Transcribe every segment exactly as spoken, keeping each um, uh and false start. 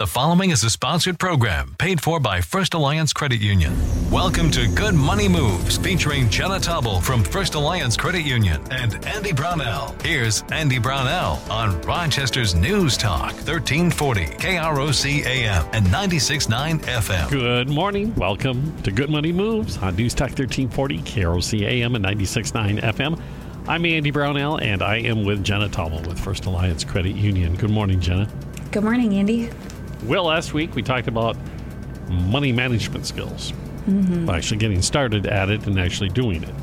The following is a sponsored program paid for by First Alliance Credit Union. Welcome to Good Money Moves, featuring Jenna Tauble from First Alliance Credit Union and Andy Brownell. Here's Andy Brownell on Rochester's News Talk, thirteen forty K R O C A M and ninety-six point nine F M. Good morning. Welcome to Good Money Moves on News Talk thirteen forty K R O C A M and ninety-six point nine F M. I'm Andy Brownell, and I am with Jenna Tauble with First Alliance Credit Union. Good morning, Jenna. Good morning, Andy. Well, last week we talked about money management skills, mm-hmm. actually getting started at it and actually doing it.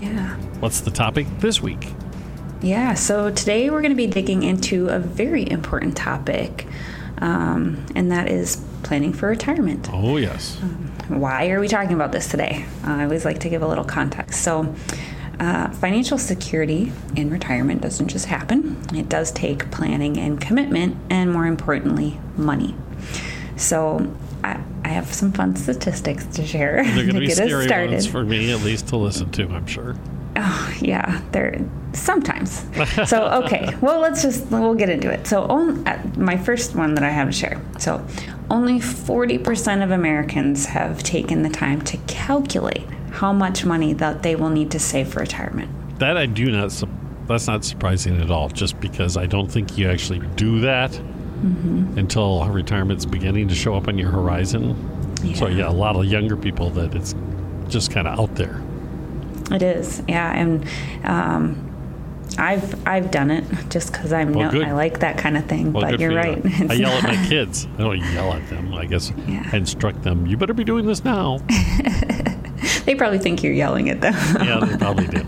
Yeah. What's the topic this week? Yeah, so today we're going to be digging into a very important topic, um, and that is planning for retirement. Oh, yes. Um, why are we talking about this today? Uh, I always like to give a little context. So uh, financial security in retirement doesn't just happen. It does take planning and commitment, and more importantly, money. So I, I have some fun statistics to share. They're going to be scary ones for me, at least to listen to, I'm sure. Oh yeah, they're sometimes. So okay, well let's just we'll get into it. So on, uh, my first one that I have to share. So only forty percent of Americans have taken the time to calculate how much money that they will need to save for retirement. That I do not. That's not surprising at all. Just because I don't think you actually do that. Mm-hmm. Until retirement's beginning to show up on your horizon. Yeah. So, yeah, a lot of younger people that it's just kind of out there. It is, yeah. And um, I've I've done it just because I'm well, no, I like that kind of thing. Well, but you're right. You. I yell at my kids. I don't yell at them. I guess yeah. I instruct them. You better be doing this now. They probably think you're yelling at them. Yeah, they probably do.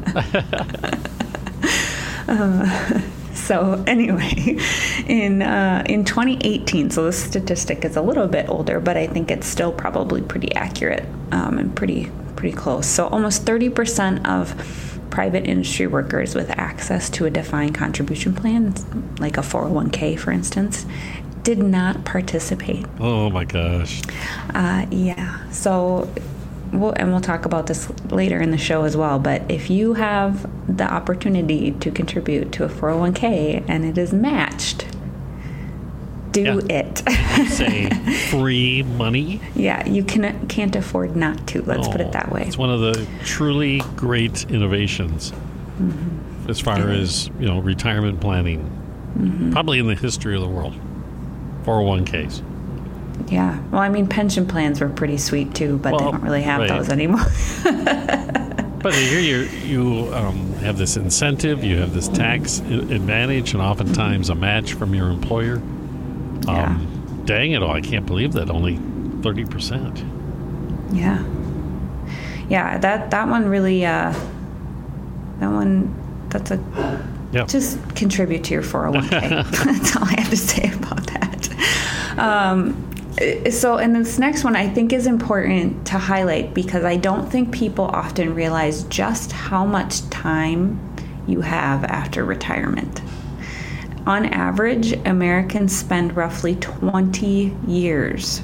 uh, So anyway, in uh, in twenty eighteen, so this statistic is a little bit older, but I think it's still probably pretty accurate um, and pretty pretty close. So almost thirty percent of private industry workers with access to a defined contribution plan, like a four oh one k, for instance, did not participate. Oh my gosh. Uh, yeah. So. We'll, and we'll talk about this later in the show as well, but if you have the opportunity to contribute to a four oh one k and it is matched, do yeah. it. You say free money? Yeah, you can, can't afford not to. Let's oh, put it that way. It's one of the truly great innovations mm-hmm. as far mm-hmm. as, you know, retirement planning, mm-hmm. probably in the history of the world, four oh one k's. Yeah. Well, I mean, pension plans were pretty sweet, too, but well, they don't really have right. those anymore. But here you you um, have this incentive, you have this tax advantage, and oftentimes a match from your employer. Um, yeah. Dang it all, I can't believe that only thirty percent. Yeah. Yeah, that, that one really, uh, that one, that's a, yeah. just contribute to your four oh one k. That's all I have to say about that. Um So, and this next one I think is important to highlight because I don't think people often realize just how much time you have after retirement. On average, Americans spend roughly twenty years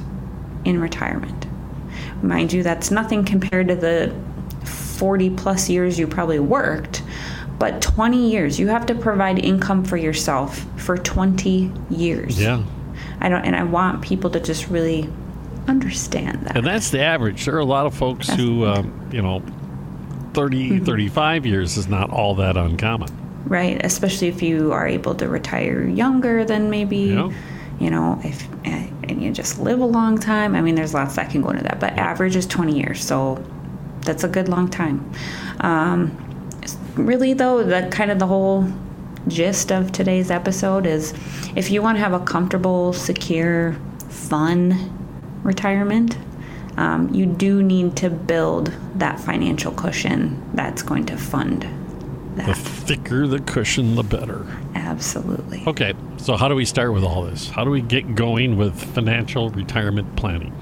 in retirement. Mind you, that's nothing compared to the forty plus years you probably worked, but twenty years. You have to provide income for yourself for twenty years. Yeah. I don't, and I want people to just really understand that. And that's the average. There are a lot of folks that's who, um, you know, thirty, mm-hmm. thirty-five years is not all that uncommon. Right, especially if you are able to retire younger than maybe, yeah. you know, if and you just live a long time. I mean, there's lots that can go into that, but yeah. average is twenty years, so that's a good long time. Um, really, though, the kind of the whole gist of today's episode is if you want to have a comfortable, secure, fun retirement, um, you do need to build that financial cushion that's going to fund that. The thicker the cushion, the better. Absolutely. Okay, so how do we start with all this? How do we get going with financial retirement planning?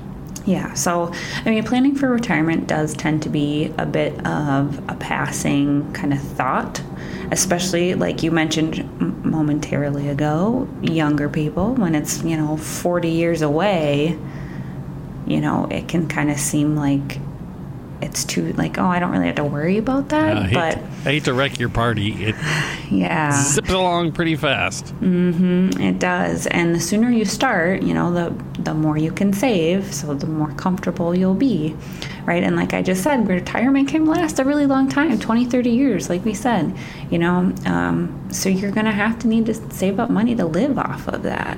Yeah, so, I mean, planning for retirement does tend to be a bit of a passing kind of thought, especially like you mentioned momentarily ago, younger people, when it's, you know, forty years away, you know, it can kind of seem like it's too, like, oh, I don't really have to worry about that. Yeah, I but hate to, I hate to wreck your party. It yeah. zips along pretty fast. Mm-hmm, it does. And the sooner you start, you know, the, the more you can save, so the more comfortable you'll be, right? And like I just said, retirement can last a really long time, twenty, thirty years, like we said, you know. Um, so you're going to have to need to save up money to live off of that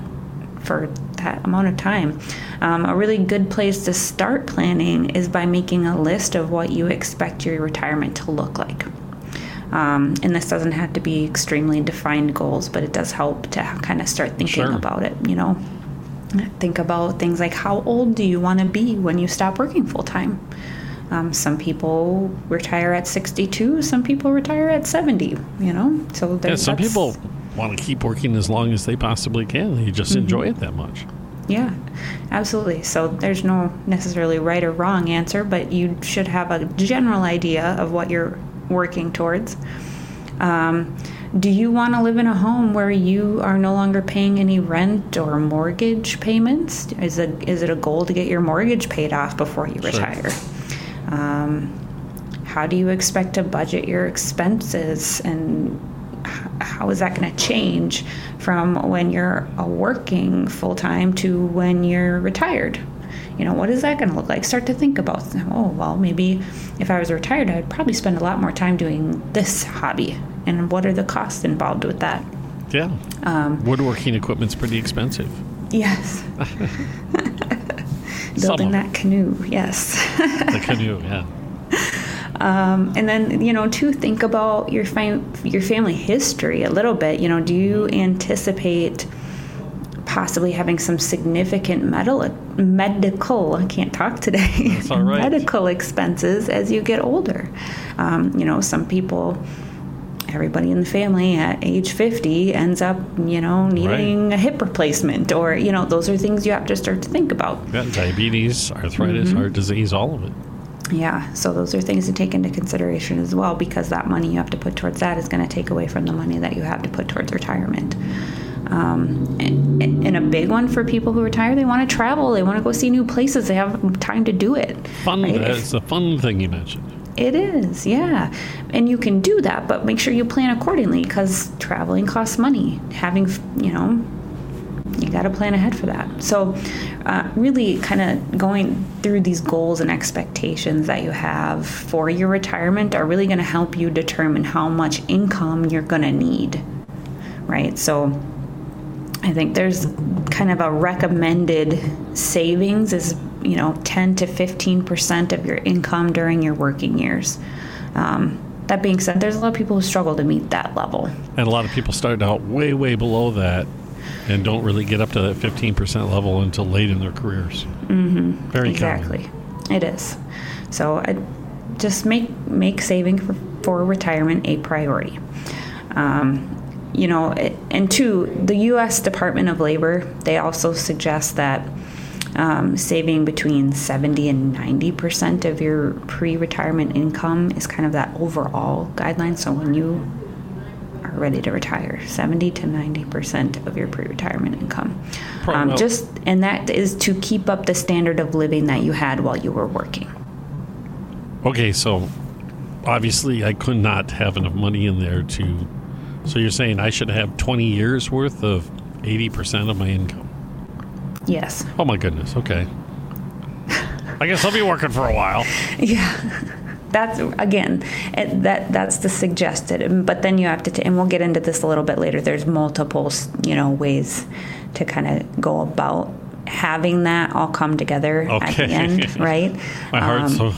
for that amount of time. Um, a really good place to start planning is by making a list of what you expect your retirement to look like. Um, and this doesn't have to be extremely defined goals, but it does help to kind of start thinking sure. about it, you know. Think about things like, how old do you want to be when you stop working full time? Um, some people retire at sixty-two, some people retire at seventy, you know. So there's yeah, some people want to keep working as long as they possibly can. You just mm-hmm. enjoy it that much. Yeah, absolutely. So there's no necessarily right or wrong answer, but you should have a general idea of what you're working towards. Um, do you want to live in a home where you are no longer paying any rent or mortgage payments? Is it, is it a goal to get your mortgage paid off before you retire? Sure. Um, how do you expect to budget your expenses, and how is that going to change from when you're working full-time to when you're retired? You know, what is that going to look like? Start to think about, oh, well, maybe if I was retired, I'd probably spend a lot more time doing this hobby. And what are the costs involved with that? Yeah. Um, Woodworking equipment's pretty expensive. Yes. Building that canoe, yes. The canoe, yeah. Um, and then, you know, to think about your fam- your family history a little bit. You know, do you anticipate possibly having some significant metal- medical, I can't talk today, that's all right. medical expenses as you get older? Um, you know, some people, everybody in the family at age fifty ends up, you know, needing right. a hip replacement, or, you know, those are things you have to start to think about. Yeah, diabetes, arthritis, mm-hmm. heart disease, all of it. Yeah, so those are things to take into consideration as well, because that money you have to put towards that is going to take away from the money that you have to put towards retirement. Um, and, and a big one for people who retire, they want to travel. They want to go see new places. They have time to do it. Fun. Right? It's a fun thing you mentioned. It is, yeah. And you can do that, but make sure you plan accordingly, because traveling costs money. Having, you know... you got to plan ahead for that. So uh, really kind of going through these goals and expectations that you have for your retirement are really going to help you determine how much income you're going to need, right? So I think there's kind of a recommended savings is, you know, ten to fifteen percent of your income during your working years. Um, that being said, there's a lot of people who struggle to meet that level. And a lot of people start out way, way below that. And don't really get up to that fifteen percent level until late in their careers. Mm-hmm. Very exactly. Common. It is. So I just make make saving for, for retirement a priority. Um, you know, it, and two, the U S Department of Labor, they also suggest that um, saving between seventy and ninety percent of your pre-retirement income is kind of that overall guideline. So when you ready to retire, seventy to ninety percent of your pre-retirement income. Um, just and that is to keep up the standard of living that you had while you were working. Okay, so obviously I could not have enough money in there to, so you're saying I should have twenty years worth of eighty percent of my income? Yes. Oh my goodness, okay. I guess I'll be working for a while. Yeah. That's, again, it, that that's the suggested. But then you have to, t- and we'll get into this a little bit later, there's multiple, you know, ways to kind of go about having that all come together okay. at the end, right? My heart's um,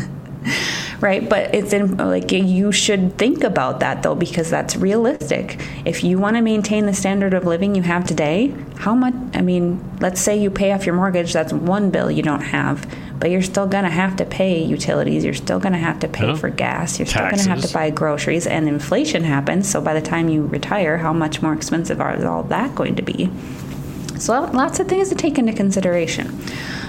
so... Right, but it's in, like, you should think about that though, because that's realistic. If you want to maintain the standard of living you have today, how much? I mean, let's say you pay off your mortgage. That's one bill you don't have, but you're still gonna have to pay utilities. You're still gonna have to pay yeah. for gas. You're Taxes. Still gonna have to buy groceries, and inflation happens. So by the time you retire, how much more expensive is all that going to be? So lots of things to take into consideration.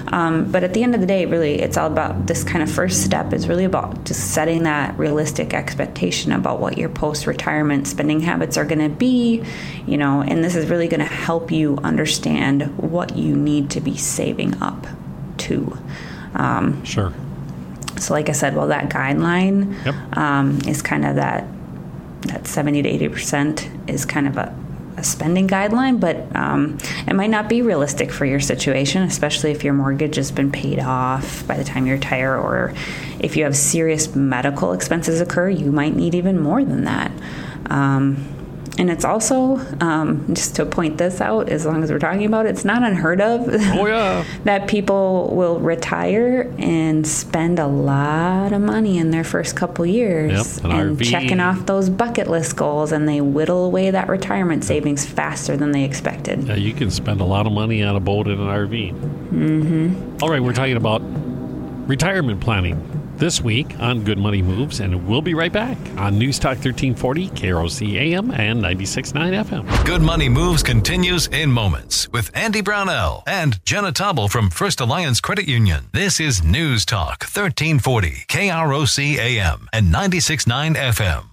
Um, but at the end of the day, really, it's all about this kind of first step is really about just setting that realistic expectation about what your post-retirement spending habits are going to be, you know, and this is really going to help you understand what you need to be saving up to. Um, sure. So like I said, well, that guideline yep. um, is kind of that, that seventy to eighty percent is kind of a, a spending guideline, but um, it might not be realistic for your situation, especially if your mortgage has been paid off by the time you retire, or if you have serious medical expenses occur, you might need even more than that. Um, and it's also, um, just to point this out, as long as we're talking about it, it's not unheard of oh, yeah. that people will retire and spend a lot of money in their first couple years yep, and R V. Checking off those bucket list goals, and they whittle away that retirement savings faster than they expected. Yeah, you can spend a lot of money on a boat in an R V. Mm-hmm. All right, we're talking about retirement planning this week on Good Money Moves, and we'll be right back on News Talk thirteen forty, K R O C A M and ninety-six point nine F M. Good Money Moves continues in moments with Andy Brownell and Jenna Tauble from First Alliance Credit Union. This is News Talk thirteen forty, K R O C A M and ninety-six point nine F M.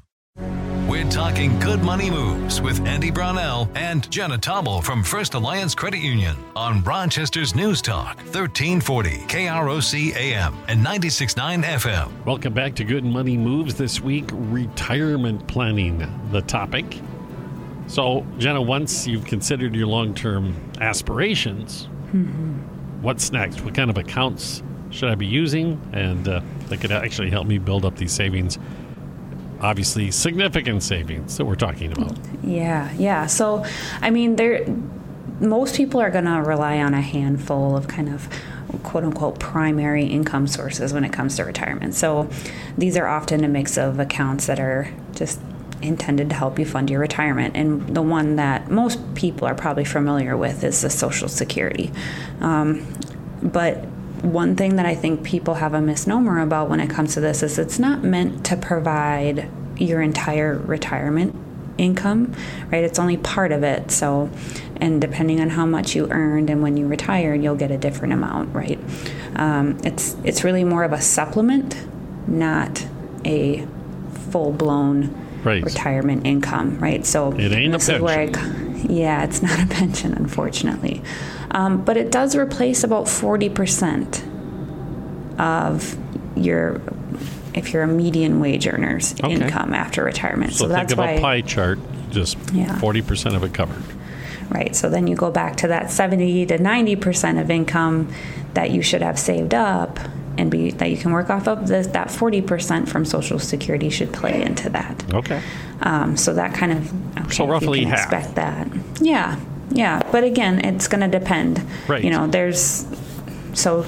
We're talking Good Money Moves with Andy Brownell and Jenna Tauble from First Alliance Credit Union on Rochester's News Talk, thirteen forty K R O C A M and ninety-six point nine F M. Welcome back to Good Money Moves this week, retirement planning, the topic. So, Jenna, once you've considered your long-term aspirations, mm-hmm. what's next? What kind of accounts should I be using? And uh, that could actually help me build up these savings. Obviously, significant savings that we're talking about. Yeah, yeah. So, I mean, there, most people are going to rely on a handful of kind of quote-unquote primary income sources when it comes to retirement. So these are often a mix of accounts that are just intended to help you fund your retirement. And the one that most people are probably familiar with is the Social Security. Um, but one thing that I think people have a misnomer about when it comes to this is it's not meant to provide your entire retirement income, right? It's only part of it. So, and depending on how much you earned and when you retire, you'll get a different amount, right? Um, it's it's really more of a supplement, not a full-blown right. retirement income, right? So it ain't a pension. Yeah, it's not a pension, unfortunately. Um, but it does replace about forty percent of your, if you're a median wage earner's okay. income after retirement. So, so think that's of why, a pie chart, just yeah. forty percent of it covered. Right. So then you go back to that seventy to ninety percent of income that you should have saved up and be that you can work off of. This, that forty percent from Social Security should play into that. Okay. Um, so that kind of okay, so roughly you can half. Expect that. Yeah, yeah. But again, it's going to depend. Right. You know, there's so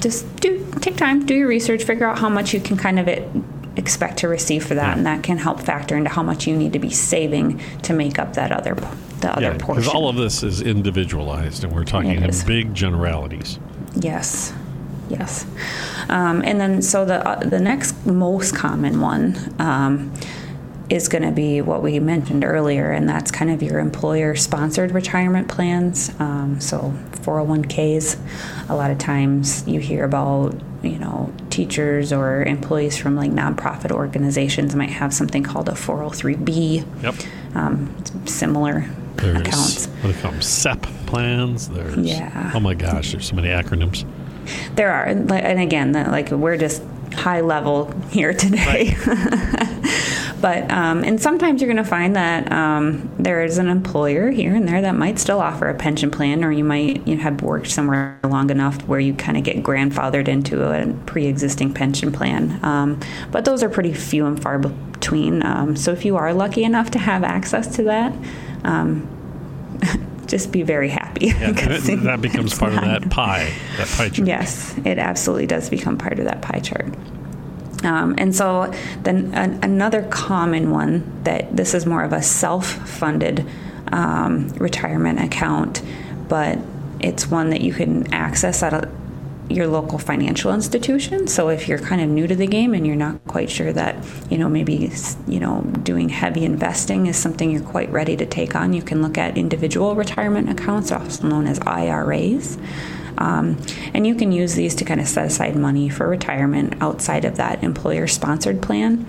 just do take time, do your research, figure out how much you can kind of it, expect to receive for that, yeah. and that can help factor into how much you need to be saving to make up that other the other yeah, portion. Because all of this is individualized, and we're talking in big generalities. Yes. Yes. Um, and then so the uh, the next most common one um, is going to be what we mentioned earlier, and that's kind of your employer-sponsored retirement plans. Um, so four oh one k's, a lot of times you hear about, you know, teachers or employees from like nonprofit organizations might have something called a four oh three b. Yep. Um, similar there's, accounts. What do they call them? S E P plans. There's, yeah. Oh, my gosh, there's so many acronyms. There are, and again, like we're just high level here today. Right. but um, and sometimes you're going to find that um, there is an employer here and there that might still offer a pension plan, or you might you have worked somewhere long enough where you kind of get grandfathered into a pre-existing pension plan. Um, but those are pretty few and far between. Um, so if you are lucky enough to have access to that, um, just be very happy. Yeah, that, that becomes part of that pie, that pie chart. Yes, it absolutely does become part of that pie chart. Um, and so then an, another common one that this is more of a self-funded um, retirement account, but it's one that you can access at a, your local financial institution. So if you're kind of new to the game and you're not quite sure that, you know, maybe, you know, doing heavy investing is something you're quite ready to take on, you can look at individual retirement accounts, also known as I R A's. Um, and you can use these to kind of set aside money for retirement outside of that employer-sponsored plan.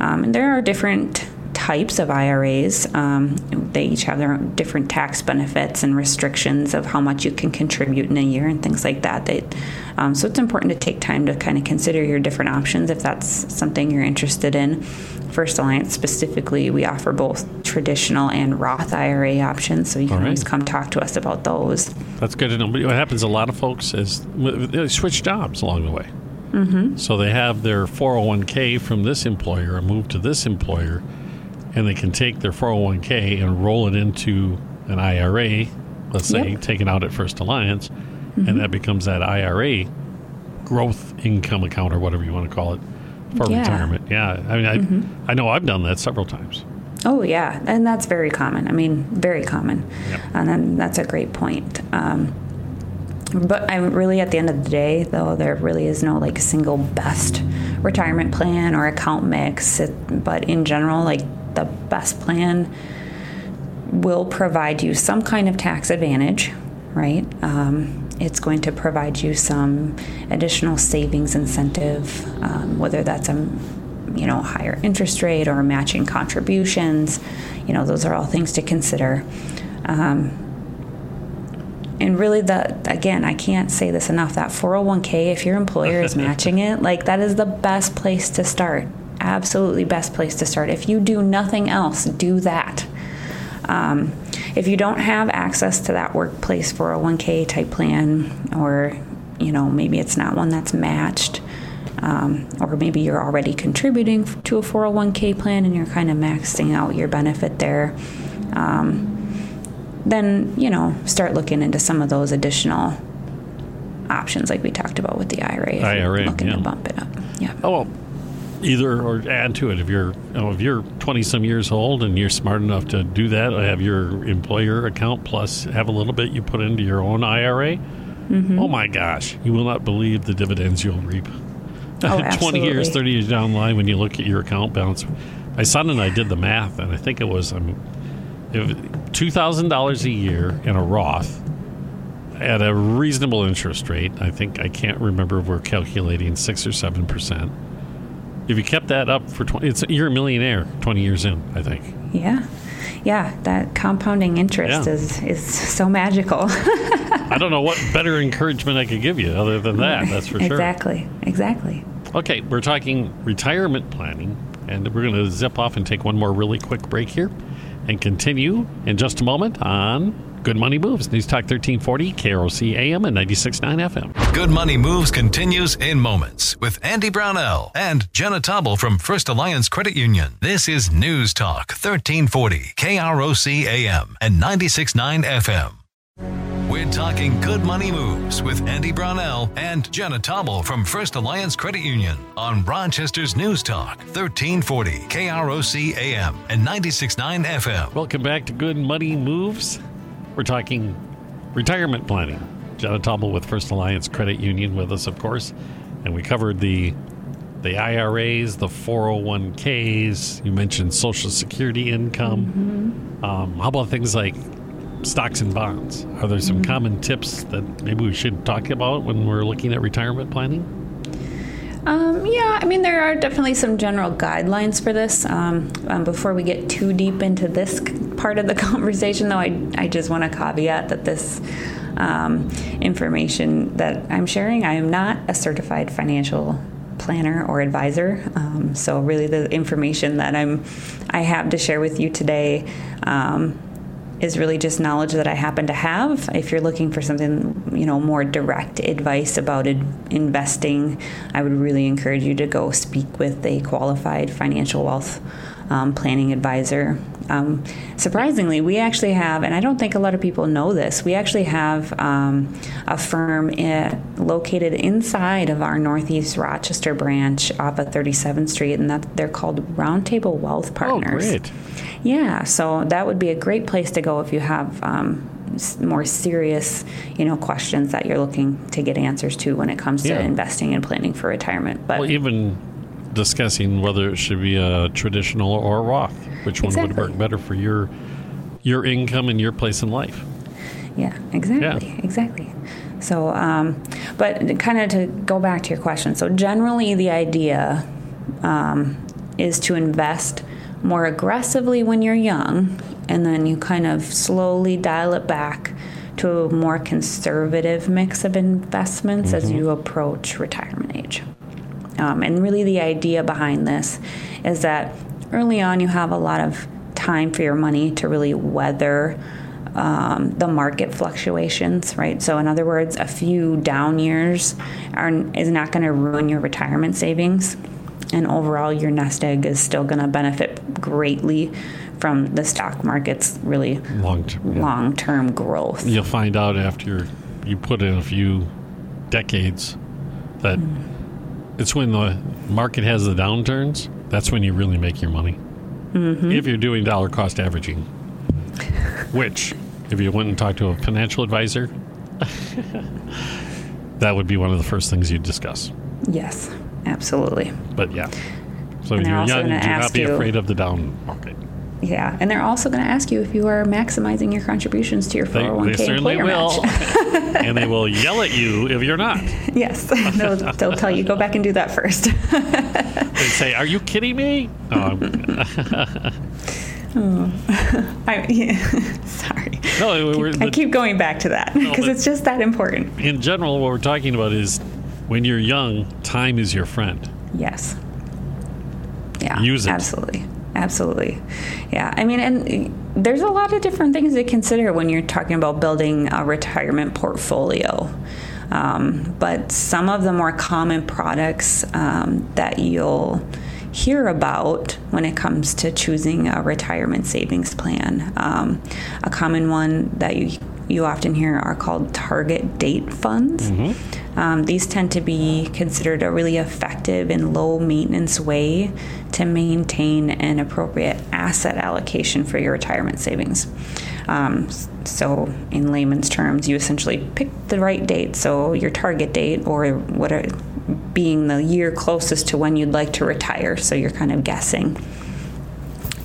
Um, and there are different types of I R As. Um, they each have their own different tax benefits and restrictions of how much you can contribute in a year and things like that. They, um, so it's important to take time to kind of consider your different options if that's something you're interested in. First Alliance specifically, we offer both traditional and Roth I R A options, so you can All right. always come talk to us about those. That's good to know. But what happens a lot of folks is they switch jobs along the way. Mm-hmm. So they have their four oh one k from this employer and move to this employer, and they can take their four oh one k and roll it into an I R A, let's say, yep. taken out at First Alliance, mm-hmm. and that becomes that I R A growth income account or whatever you want to call it for yeah. retirement. Yeah. I mean, I, mm-hmm. I know I've done that several times. Oh, yeah. And that's very common. I mean, very common. Yep. And then that's a great point. Um, But I'm really, at the end of the day, though, there really is no, like, single best retirement plan or account mix. It, but in general, like, the best plan will provide you some kind of tax advantage, right? Um, it's going to provide you some additional savings incentive, um, whether that's a, you know, higher interest rate or matching contributions. You know, those are all things to consider. Um And really, the again, I can't say this enough, that four oh one k, if your employer is matching it, like, that is the best place to start. Absolutely best place to start. If you do nothing else, do that. Um, if you don't have access to that workplace four oh one k type plan, or, you know, maybe it's not one that's matched, um, or maybe you're already contributing to a four oh one k plan and you're kind of maxing out your benefit there, um, then, you know, start looking into some of those additional options like we talked about with the I R A. If I R A, looking yeah. to bump it up. Yeah. Oh, well, either or add to it. If you're, you know, if you're twenty-some years old and you're smart enough to do that, have your employer account plus have a little bit you put into your own I R A, mm-hmm. oh, my gosh, you will not believe the dividends you'll reap. Oh, twenty years, thirty years down the line when you look at your account balance. My son and I did the math, and I think it was... I'm, two thousand dollars a year in a Roth at a reasonable interest rate. I think, I can't remember if we're calculating six or seven percent. If you kept that up for twenty, it's, you're a millionaire twenty years in, I think. Yeah. Yeah. That compounding interest yeah. is, is so magical. I don't know what better encouragement I could give you other than that. That's for exactly. sure. Exactly. Exactly. Okay. We're talking retirement planning, and we're going to zip off and take one more really quick break here. And continue in just a moment on Good Money Moves, News Talk thirteen forty, K R O C A M and ninety-six point nine F M. Good Money Moves continues in moments with Andy Brownell and Jenna Tauble from First Alliance Credit Union. This is News Talk thirteen forty, K R O C A M and ninety-six point nine F M. We're talking Good Money Moves with Andy Brownell and Jenna Tauble from First Alliance Credit Union on Rochester's News Talk, thirteen forty K R O C A M and ninety-six point nine F M. Welcome back to Good Money Moves. We're talking retirement planning. Jenna Tauble with First Alliance Credit Union with us, of course. And we covered the the I R As, the four oh one k's. You mentioned Social Security income. Mm-hmm. Um, how about things like stocks and bonds? Are there some mm-hmm. common tips that maybe we should talk about when we're looking at retirement planning? Um, yeah, I mean, there are definitely some general guidelines for this. Um, um, before we get too deep into this part of the conversation, though, I, I just want to caveat that this um, information that I'm sharing, I am not a certified financial planner or advisor. Um, so really the information that I'm I have to share with you today um is really just knowledge that I happen to have. If you're looking for something, you know, more direct advice about ad- investing, I would really encourage you to go speak with a qualified financial wealth um, planning advisor. Um, surprisingly, we actually have, and I don't think a lot of people know this, we actually have um, a firm in, located inside of our Northeast Rochester branch off of thirty-seventh Street, and that they're called Roundtable Wealth Partners. Oh, great. Yeah, so that would be a great place to go if you have um, more serious, you know, questions that you're looking to get answers to when it comes yeah. to investing and planning for retirement. But well, even discussing whether it should be a traditional or a Roth, which one exactly. would work better for your your income and your place in life. Yeah, exactly, yeah. exactly. So, um, but kind of to go back to your question, so generally the idea um, is to invest more aggressively when you're young, and then you kind of slowly dial it back to a more conservative mix of investments mm-hmm. as you approach retirement age. Um, and really the idea behind this is that early on you have a lot of time for your money to really weather um, the market fluctuations, right? So in other words, a few down years are, is not going to ruin your retirement savings. And overall, your nest egg is still going to benefit greatly from the stock market's really long-term, long-term yeah. growth. You'll find out after you're, you put in a few decades that mm. it's when the market has the downturns, that's when you really make your money. Mm-hmm. If you're doing dollar cost averaging, which if you went and talked to a financial advisor, that would be one of the first things you'd discuss. Yes. Absolutely. But yeah. So you're young, you do not be afraid of the down market. Yeah. And they're also going to ask you if you are maximizing your contributions to your four oh one k. They certainly will. And they will yell at you if you're not. Yes. They'll, they'll tell you, go back and do that first. They say, are you kidding me? Oh, oh. I, yeah. Sorry. No, I keep, we're, the, I keep going back to that because no, it's just that important. In general, what we're talking about is when you're young, time is your friend. Yes. Yeah. Use it. Absolutely. Absolutely. Yeah. I mean, and there's a lot of different things to consider when you're talking about building a retirement portfolio. Um, but some of the more common products um, that you'll hear about when it comes to choosing a retirement savings plan, um, a common one that you you often hear are called target date funds. Mm-hmm. Um, these tend to be considered a really effective and low maintenance way to maintain an appropriate asset allocation for your retirement savings. Um, so in layman's terms, you essentially pick the right date. So your target date, or what are being the year closest to when you'd like to retire. So you're kind of guessing.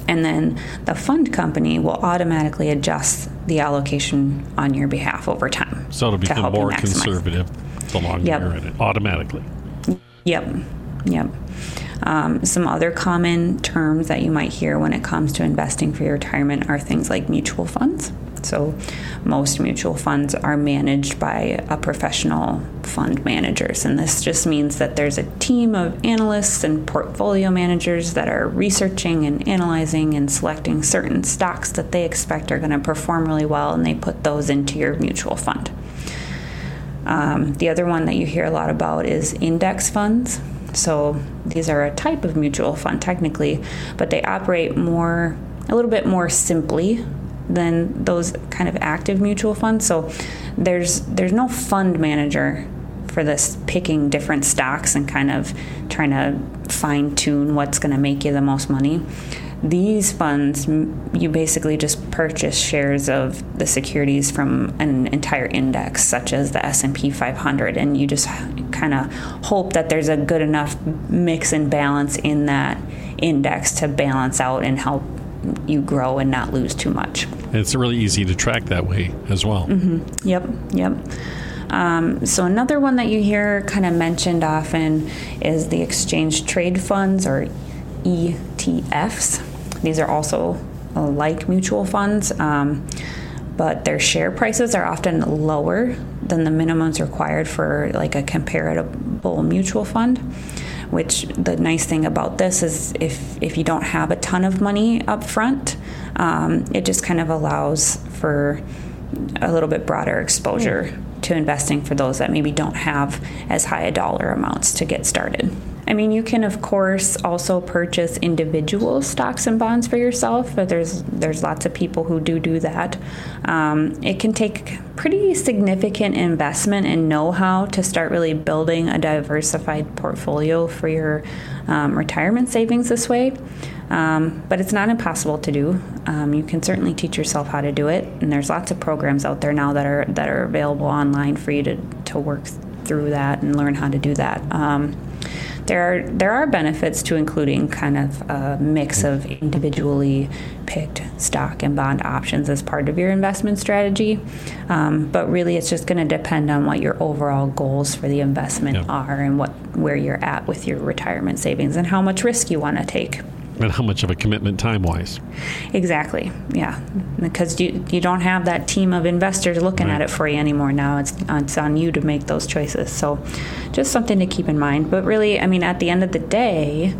And then the fund company will automatically adjust the allocation on your behalf over time. So it'll become more conservative the longer yep. you're in it, automatically. Yep, yep. Um, some other common terms that you might hear when it comes to investing for your retirement are things like mutual funds. So most mutual funds are managed by a professional fund managers. And this just means that there's a team of analysts and portfolio managers that are researching and analyzing and selecting certain stocks that they expect are going to perform really well, and they put those into your mutual fund. Um, the other one that you hear a lot about is index funds. So these are a type of mutual fund technically, but they operate more, a little bit more simply than those kind of active mutual funds. So there's there's no fund manager for this picking different stocks and kind of trying to fine-tune what's going to make you the most money. These funds, you basically just purchase shares of the securities from an entire index, such as the S and P five hundred, and you just kind of hope that there's a good enough mix and balance in that index to balance out and help you grow and not lose too much. And it's really easy to track that way as well. Mm-hmm. Yep, yep. Um, so another one that you hear kind of mentioned often is the exchange trade funds, or E T Fs. These are also like mutual funds, um, but their share prices are often lower than the minimums required for like a comparable mutual fund. Which the nice thing about this is if, if you don't have a ton of money up front, um, it just kind of allows for a little bit broader exposure to investing for those that maybe don't have as high a dollar amounts to get started. I mean, you can, of course, also purchase individual stocks and bonds for yourself, but there's there's lots of people who do do that. Um, it can take pretty significant investment and know-how to start really building a diversified portfolio for your um, retirement savings this way, um, but it's not impossible to do. Um, you can certainly teach yourself how to do it, and there's lots of programs out there now that are that are available online for you to, to work through that and learn how to do that. Um, There are there are benefits to including kind of a mix of individually picked stock and bond options as part of your investment strategy, um, but really it's just going to depend on what your overall goals for the investment yeah. are and what where you're at with your retirement savings and how much risk you want to take. And how much of a commitment time-wise? Exactly, yeah. Because you you don't have that team of investors looking right. at it for you anymore now. It's, it's on you to make those choices. So just something to keep in mind. But really, I mean, at the end of the day,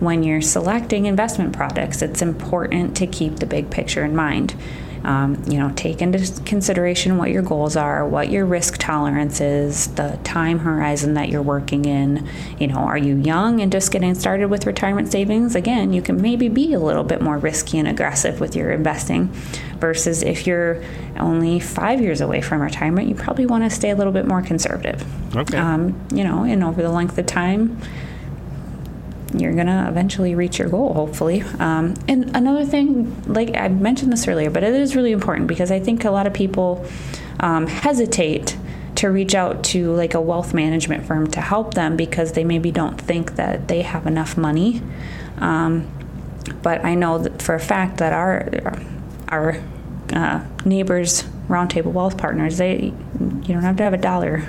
when you're selecting investment products, it's important to keep the big picture in mind. Um, you know, take into consideration what your goals are, what your risk tolerance is, the time horizon that you're working in. You know, are you young and just getting started with retirement savings? Again, you can maybe be a little bit more risky and aggressive with your investing versus if you're only five years away from retirement, you probably want to stay a little bit more conservative. Okay. Um, you know, and over the length of time, you're going to eventually reach your goal, hopefully. Um, and another thing, like I mentioned this earlier, but it is really important because I think a lot of people um, hesitate to reach out to like a wealth management firm to help them because they maybe don't think that they have enough money. Um, but I know that for a fact that our, our uh, neighbors, Roundtable Wealth Partners, they you don't have to have a dollar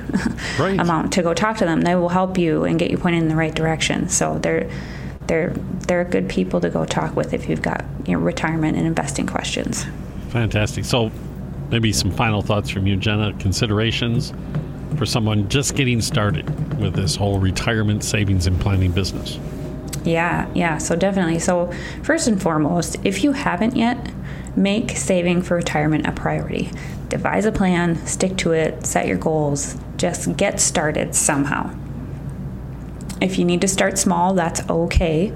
right. amount to go talk to them. They will help you and get you pointed in the right direction. So they're they're they're good people to go talk with if you've got you know, retirement and investing questions. Fantastic. So maybe some final thoughts from you, Jenna. Considerations for someone just getting started with this whole retirement savings and planning business. Yeah, yeah. So definitely. So first and foremost, if you haven't yet, make saving for retirement a priority. Devise a plan, stick to it, set your goals, just get started somehow. If you need to start small, that's okay.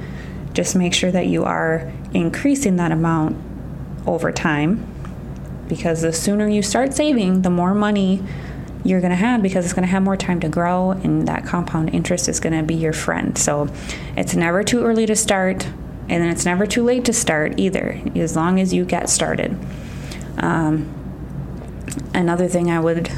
Just make sure that you are increasing that amount over time because the sooner you start saving, the more money you're going to have because it's going to have more time to grow and that compound interest is going to be your friend. So it's never too early to start. And then it's never too late to start either, as long as you get started. Um, another thing I would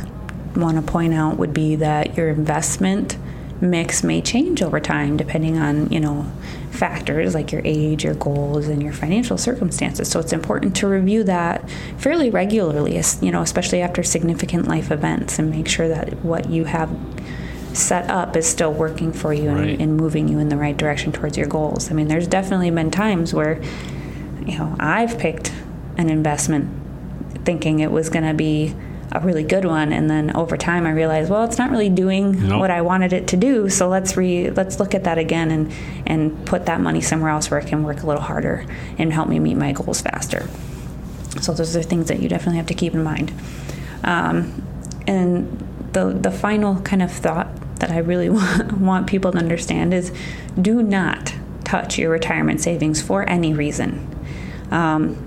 want to point out would be that your investment mix may change over time, depending on, you know, factors like your age, your goals, and your financial circumstances. So it's important to review that fairly regularly, you know, especially after significant life events, and make sure that what you have set up is still working for you right. and, and moving you in the right direction towards your goals. I mean, there's definitely been times where, you know, I've picked an investment thinking it was going to be a really good one, and then over time I realized, well, it's not really doing nope. what I wanted it to do. So let's re let's look at that again and and put that money somewhere else where it can work a little harder and help me meet my goals faster. So those are things that you definitely have to keep in mind. Um, and the the final kind of thought that I really want, want people to understand is do not touch your retirement savings for any reason. Um,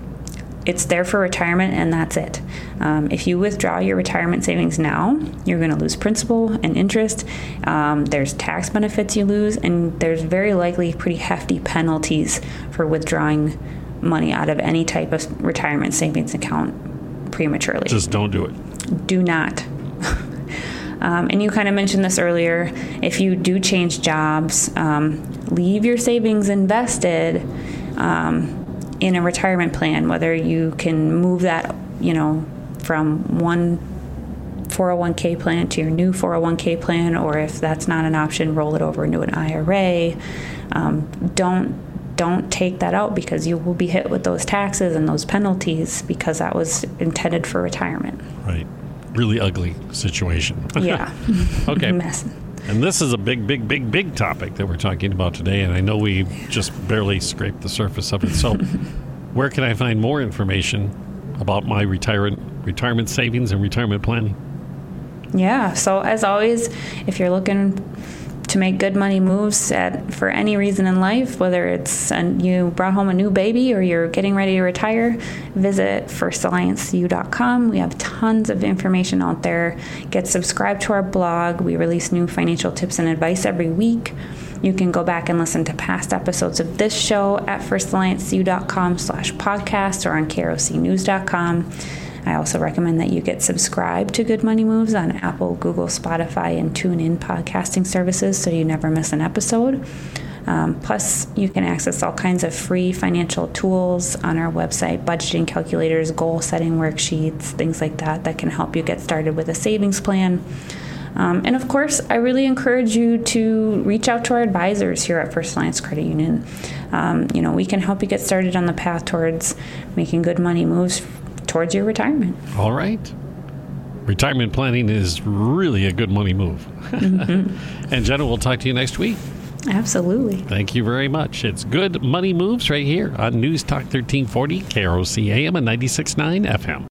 it's there for retirement and that's it. Um, if you withdraw your retirement savings now, you're going to lose principal and interest. Um, there's tax benefits you lose, and there's very likely pretty hefty penalties for withdrawing money out of any type of retirement savings account prematurely. Just don't do it. Do not. Um, and you kind of mentioned this earlier, if you do change jobs, um, leave your savings invested um, in a retirement plan, whether you can move that, you know, from one four oh one k plan to your new four oh one k plan, or if that's not an option, roll it over into an I R A. Um, don't don't take that out because you will be hit with those taxes and those penalties because that was intended for retirement. Right. Really ugly situation. Yeah. Okay. Mess. And this is a big, big, big, big topic that we're talking about today. And I know we just barely scraped the surface of it. So where can I find more information about my retirement, retirement savings and retirement planning? Yeah. So as always, if you're looking to make good money moves at, for any reason in life, whether it's a, you brought home a new baby or you're getting ready to retire, visit first alliance c u dot com. We have tons of information out there. Get subscribed to our blog. We release new financial tips and advice every week. You can go back and listen to past episodes of this show at first alliance c u dot com slash podcast or on k r o c news dot com. I also recommend that you get subscribed to Good Money Moves on Apple, Google, Spotify, and TuneIn podcasting services so you never miss an episode. Um, plus, you can access all kinds of free financial tools on our website, budgeting calculators, goal-setting worksheets, things like that that can help you get started with a savings plan. Um, and of course, I really encourage you to reach out to our advisors here at First Alliance Credit Union. um, you know, we can help you get started on the path towards making good money moves towards your retirement. All right. Retirement planning is really a good money move. Mm-hmm. And Jenna, we'll talk to you next week. Absolutely. Thank you very much. It's Good Money Moves right here on News Talk thirteen forty, K R O C A M and ninety-six point nine F M.